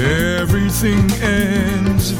Everything ends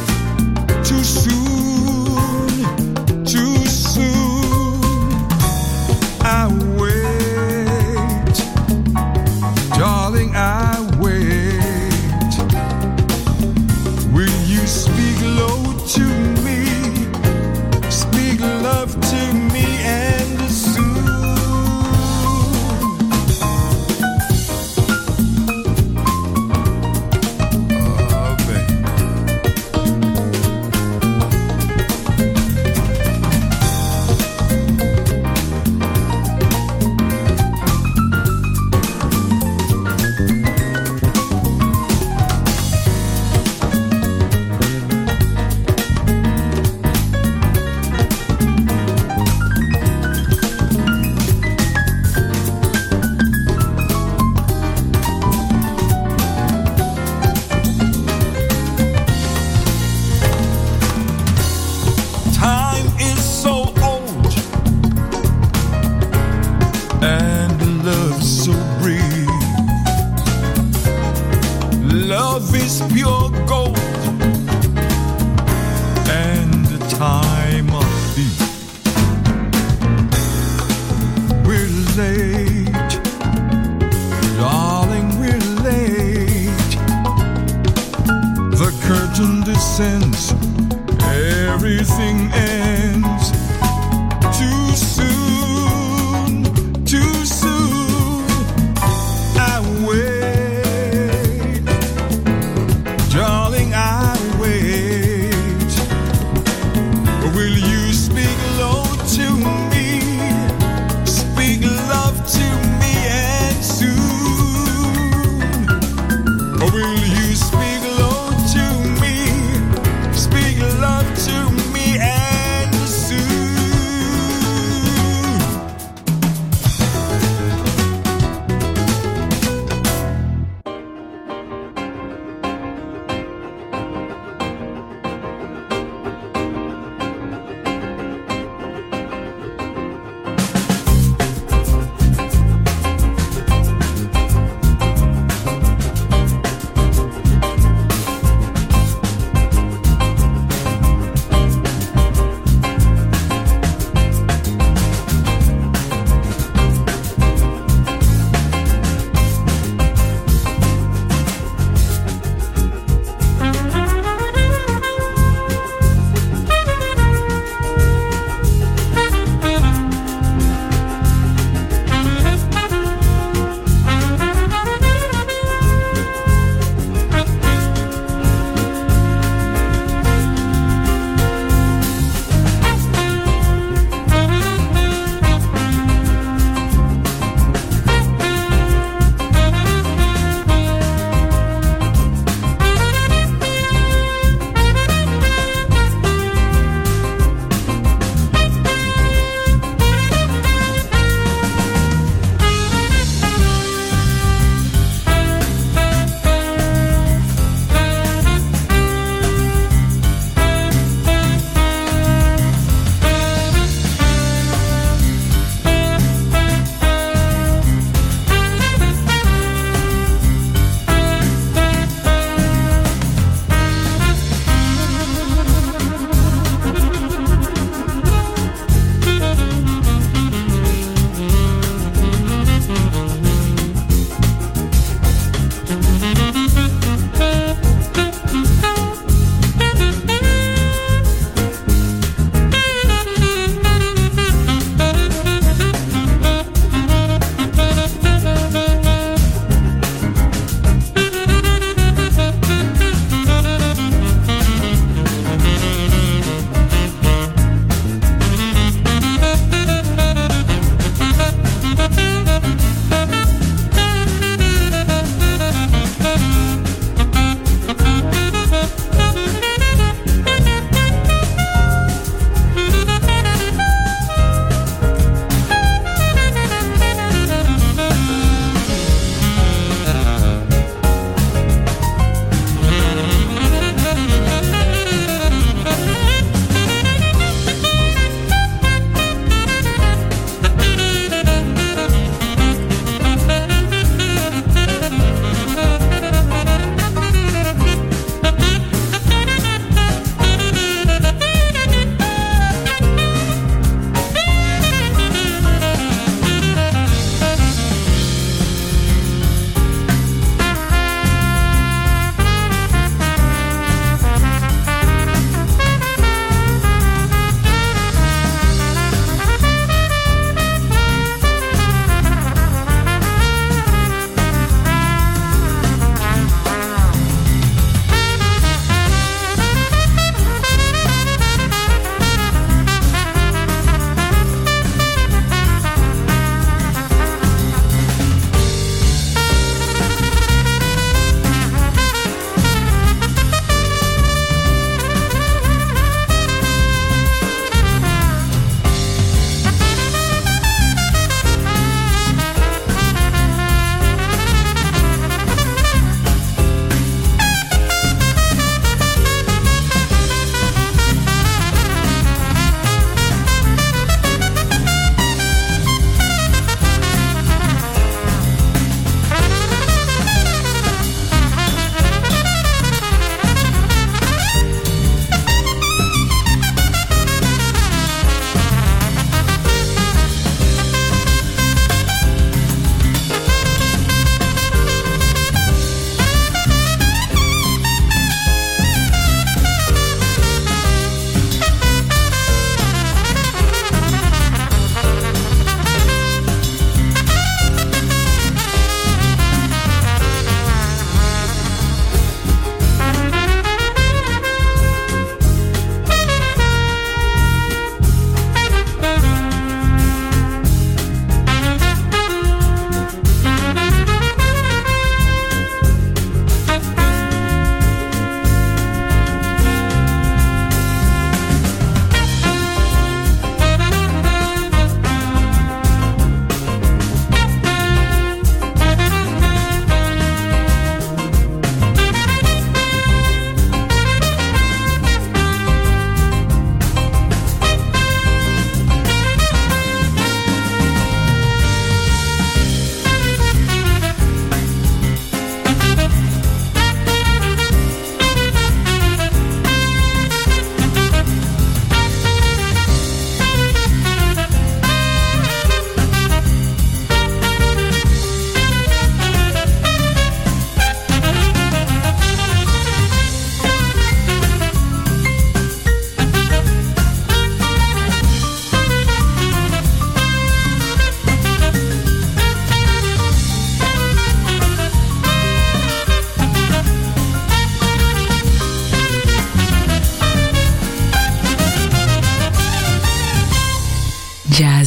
too soon, too soon. I wait, darling.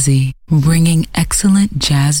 Jazzy, bringing excellent jazz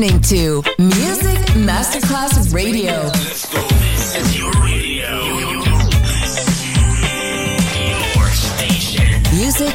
listening to Music Masterclass Radio. Let's go. This is your radio. Your station. Music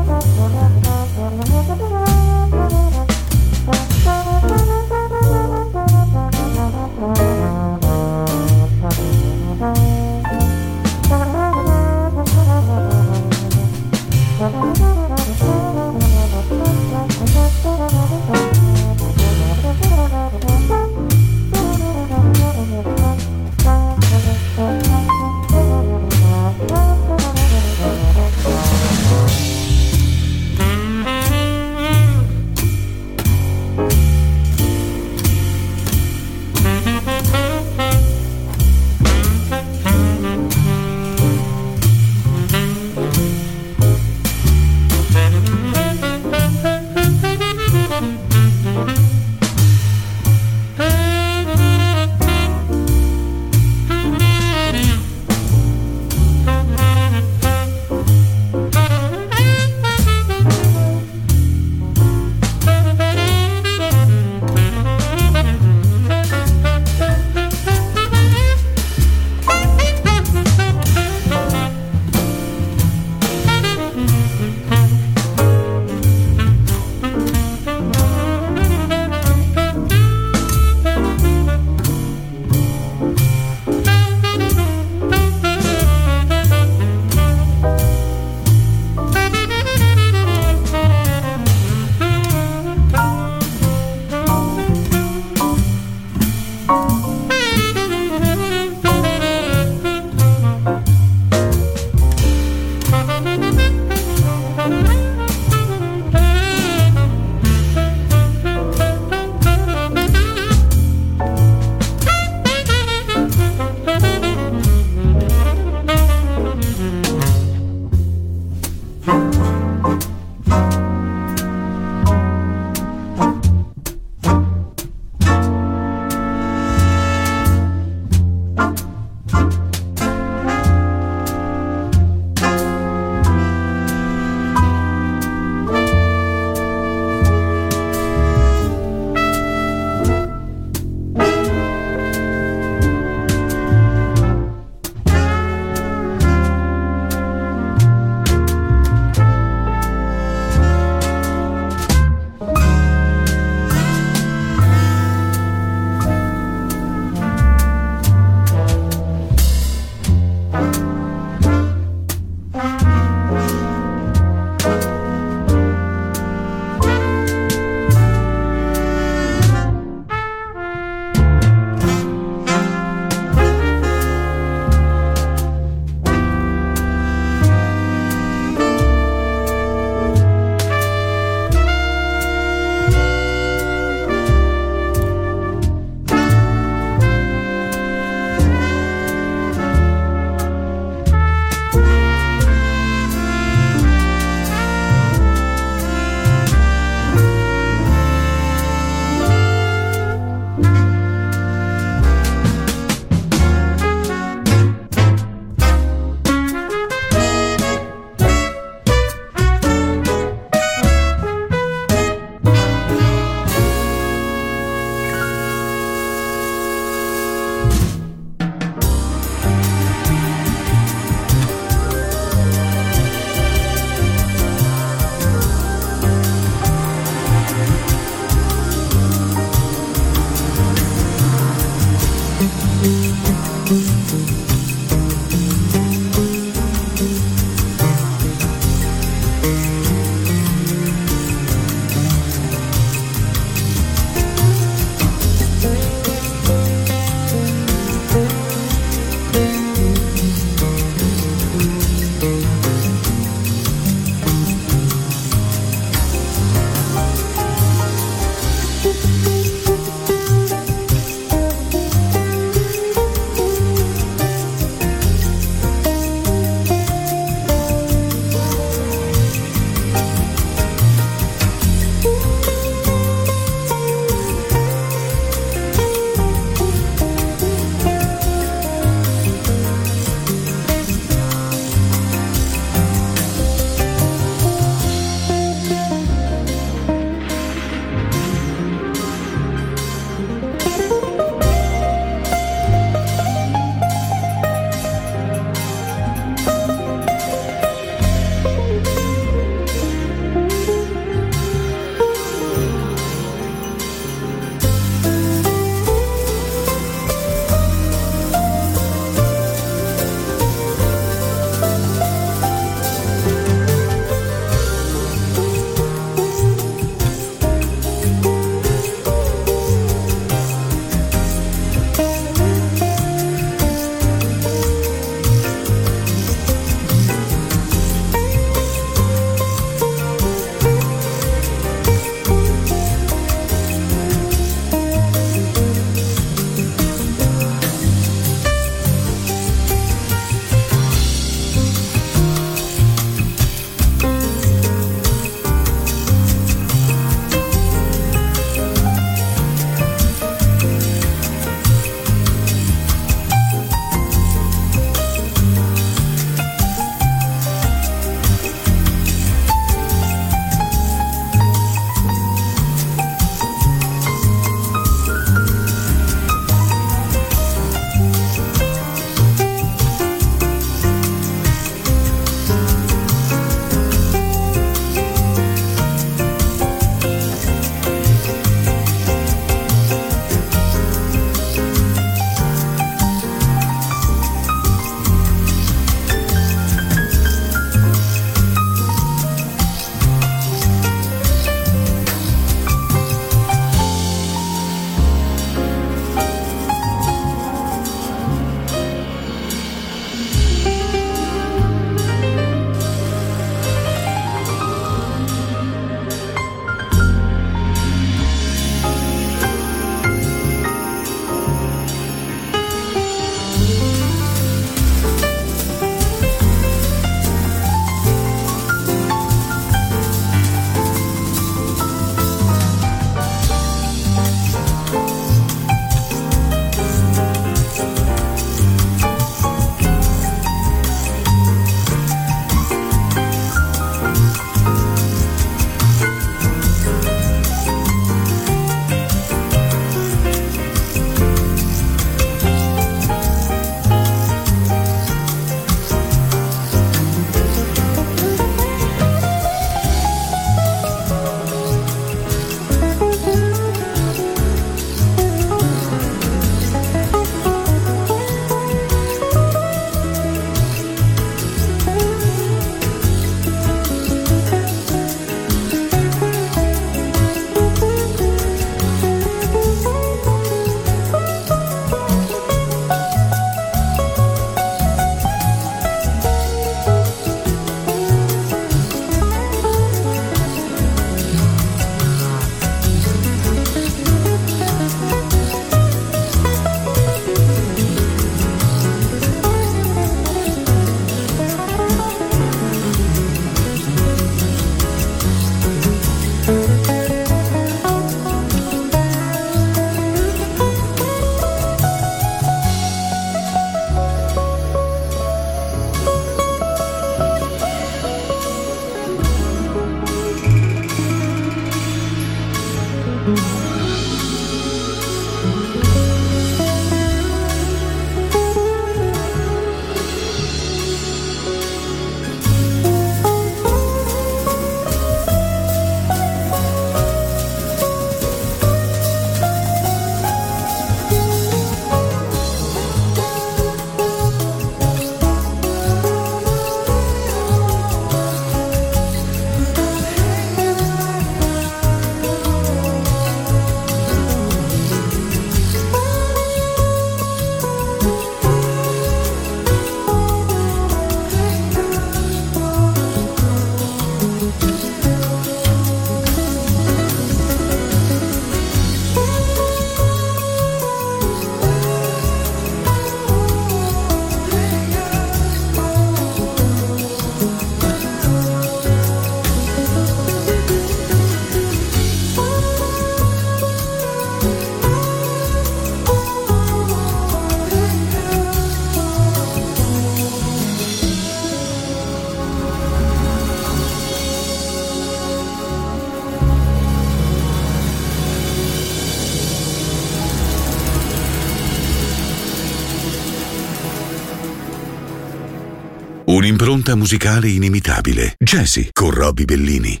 Un'impronta musicale inimitabile. Jazzy con Roby Bellini.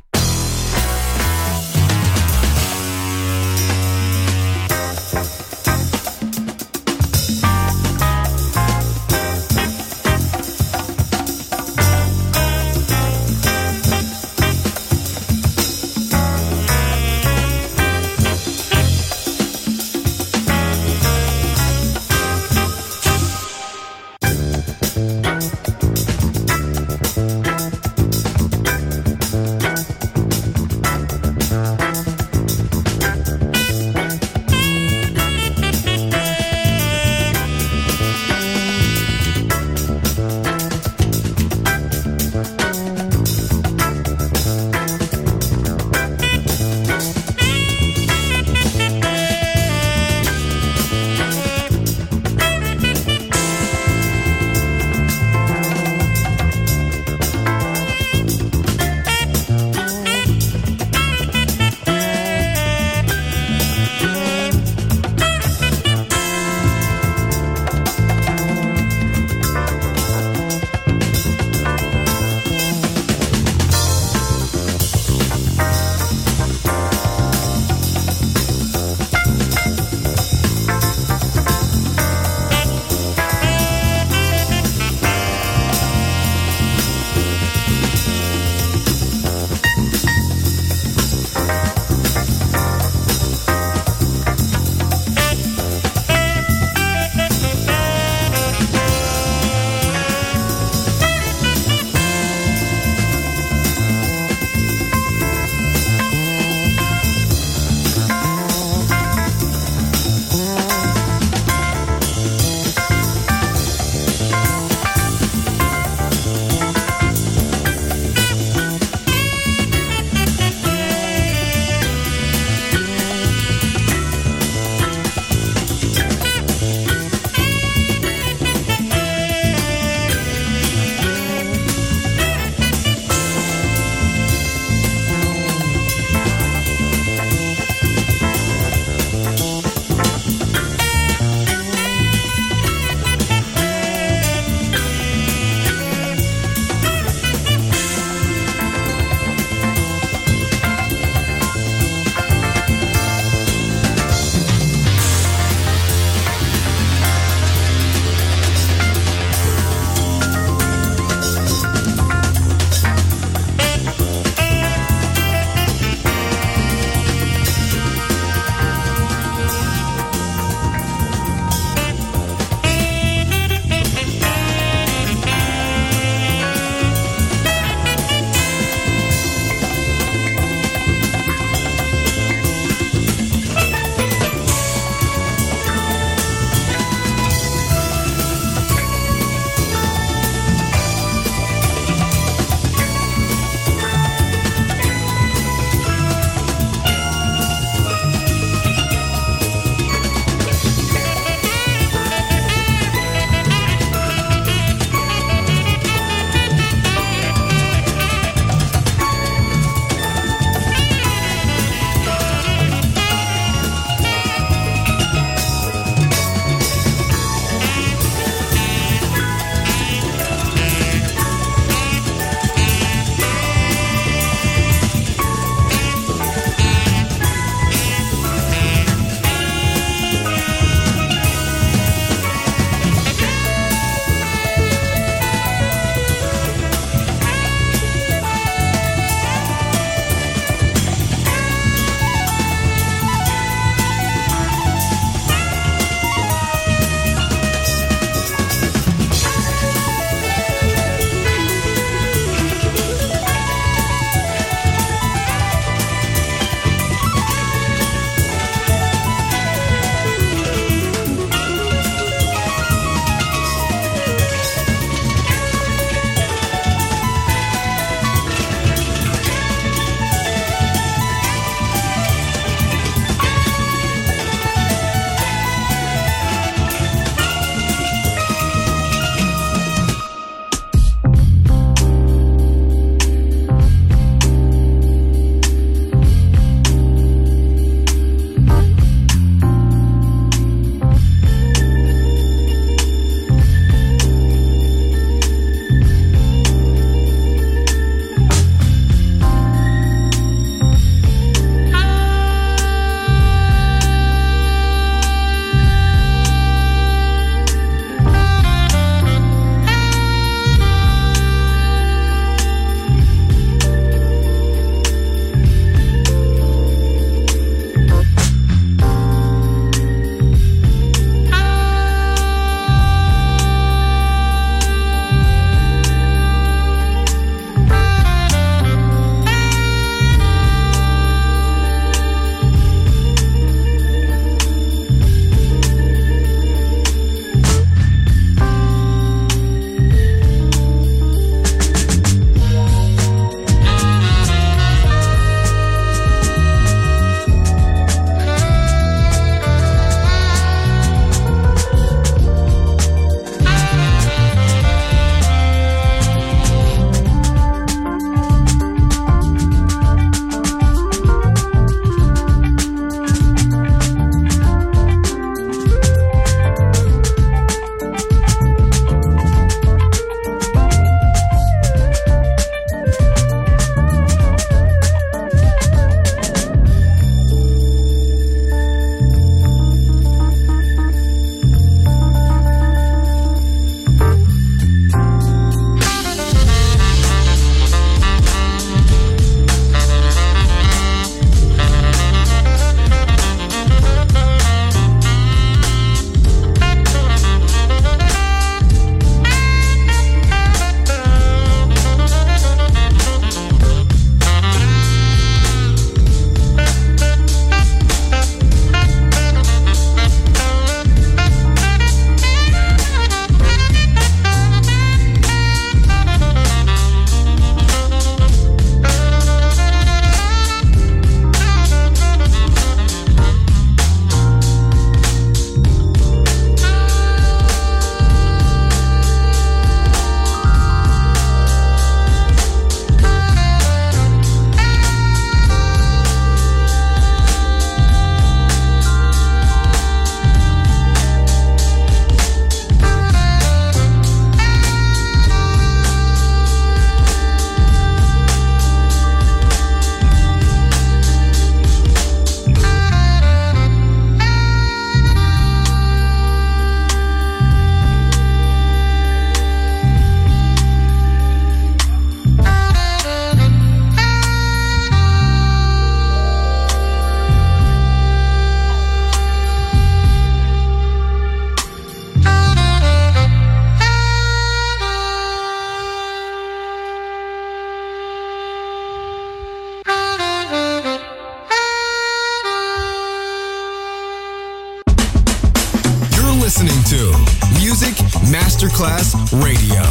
listening to Music Masterclass Radio,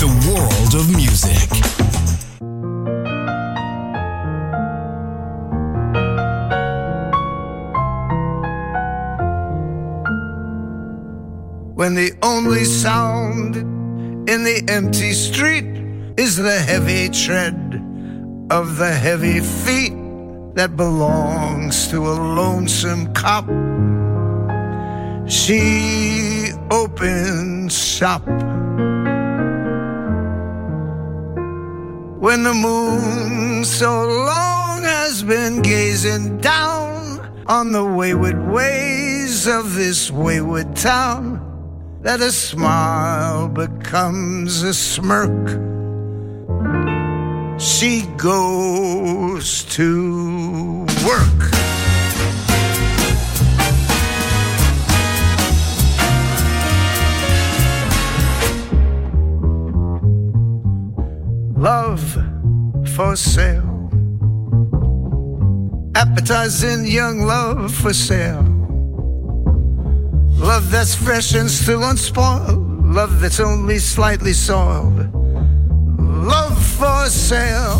the world of music. When the only sound in the empty street is the heavy tread of the heavy feet that belongs to a lonesome cop. She opens shop. When the moon so long has been gazing down on the wayward ways of this wayward town, that a smile becomes a smirk. She goes to work. Love for sale. Appetizing young love for sale. Love that's fresh and still unspoiled. Love that's only slightly soiled. Love for sale.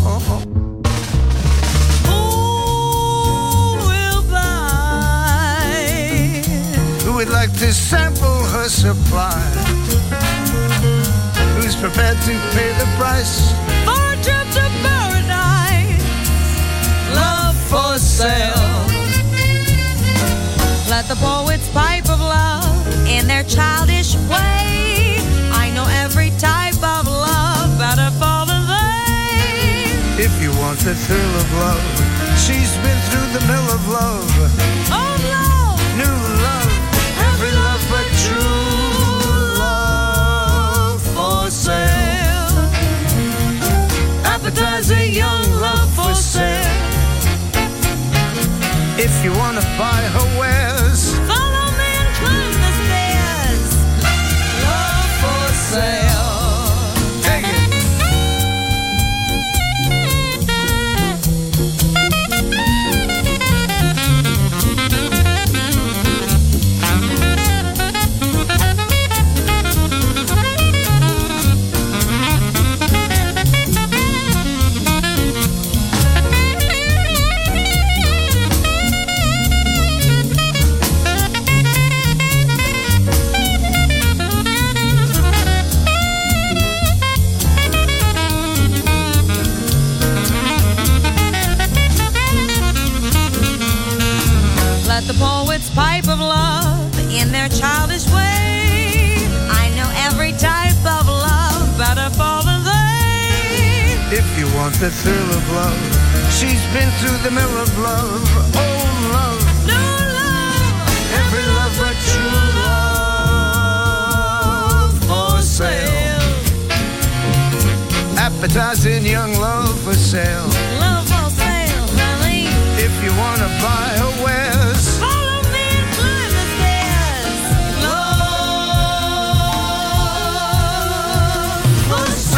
Who will buy? Who would like to sample her supply? Who's prepared to pay the price? For a trip to paradise. Love for sale. Let the poets pipe of love in their childish way. I know every type of love better for the lay. If you want the thrill of love, she's been through the mill of love. Old love, new love, every love but true love for sale. Appetizing young love for sale. If you wanna buy her wares, follow me and climb the stairs. Love for sale. Take the thrill of love. She's been through the mill of love. Old love, new love, every love but true love for sale. Appetizing young love for sale. Love for sale, honey. If you want to buy her wares, follow me and climb the stairs. Love for sale.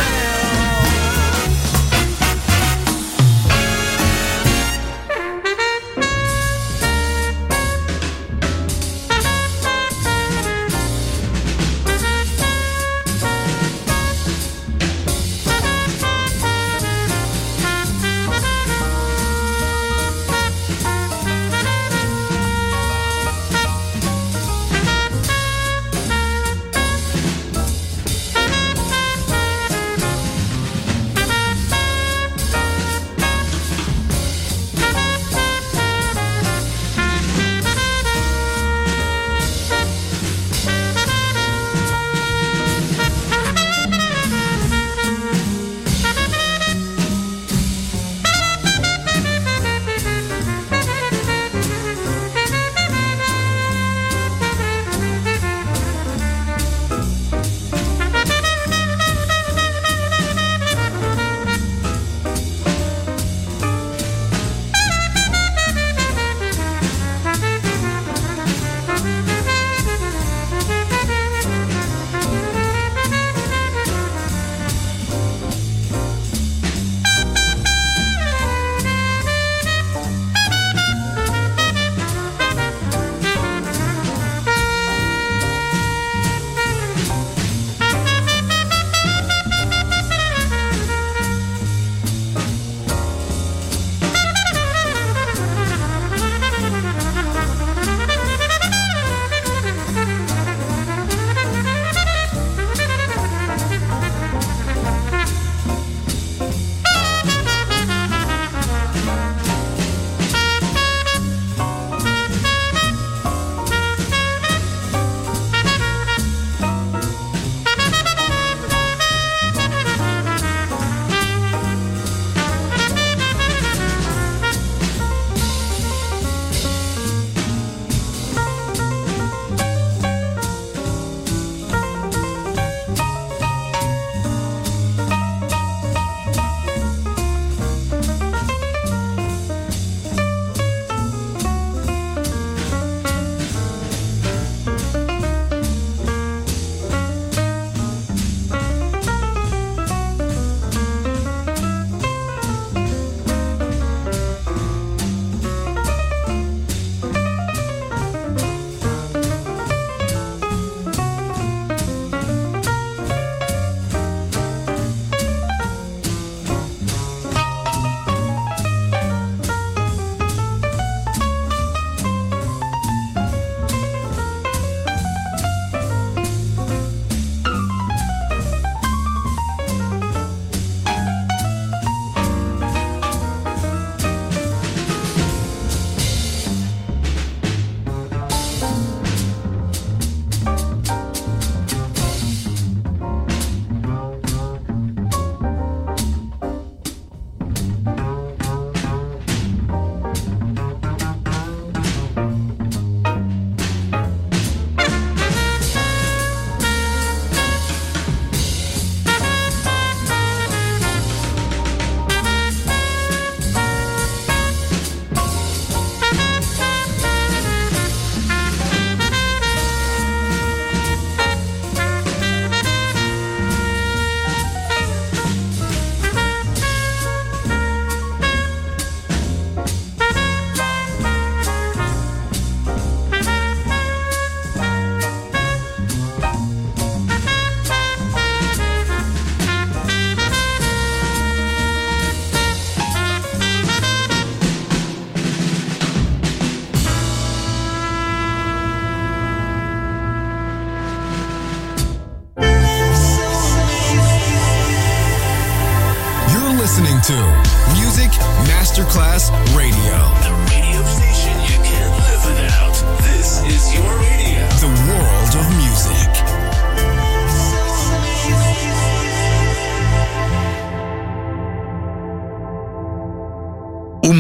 to Music Masterclass Radio. The radio station you can't live without. This is your radio. The world of music. Un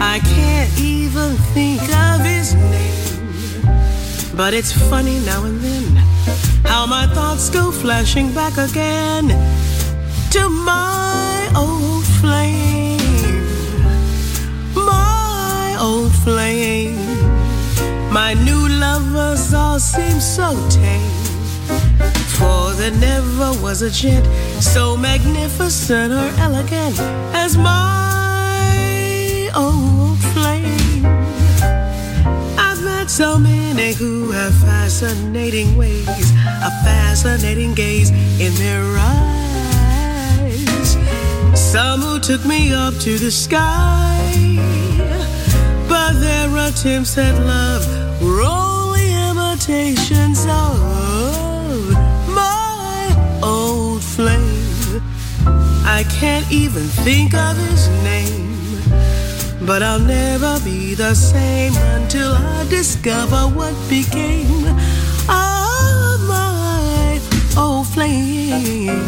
I can't even think of his name, but it's funny now and then how my thoughts go flashing back again to my old flame, my old flame. My new lovers all seem so tame, for there never was a gent so magnificent or elegant as my old flame. I've met so many who have fascinating ways, a fascinating gaze in their eyes. Some who took me up to the sky, but their attempts at love were only imitations of old flame. I can't even think of his name, but I'll never be the same until I discover what became of my old flame.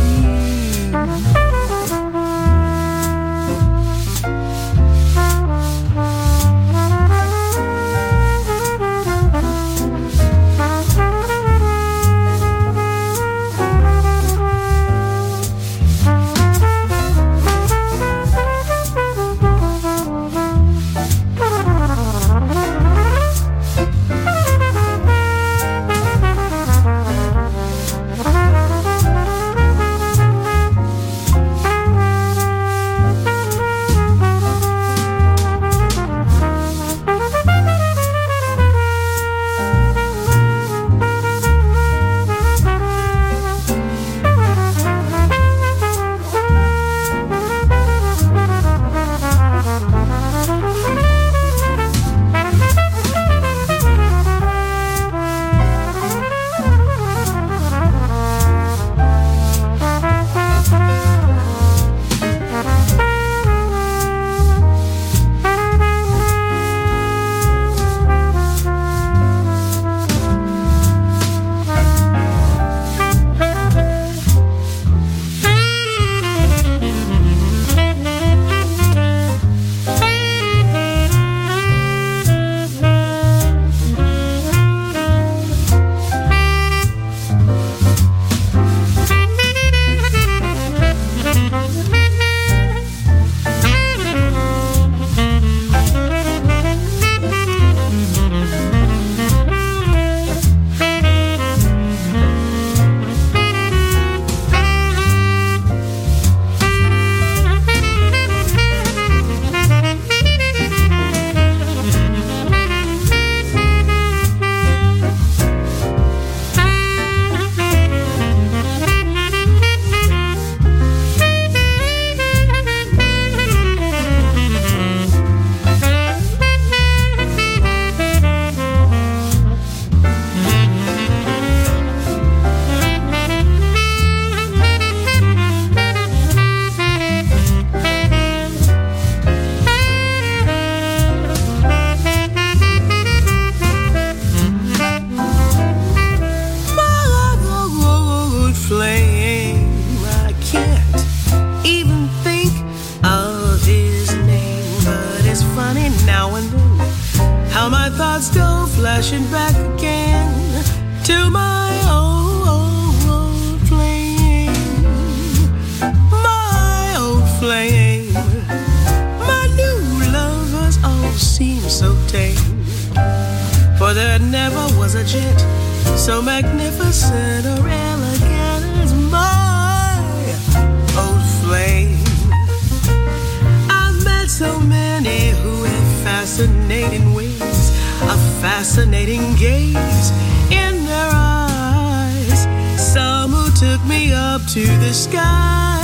fascinating ways, a fascinating gaze in their eyes. Some who took me up to the sky,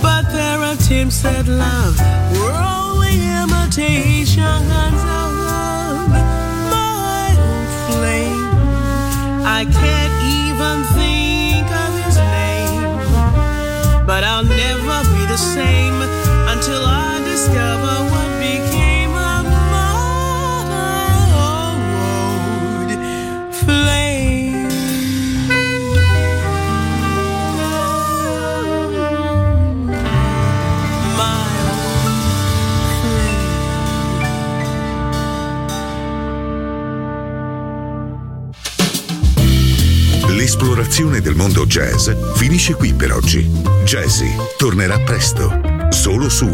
but their attempts at love were only imitations of my own flame. I can't even think of his name, but I'll never be the same until I discover what became of my old flame. My old flame. L'esplorazione del mondo jazz finisce qui per oggi. Jazzy tornerà presto. Solo su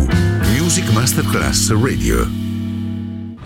Music Masterclass Radio.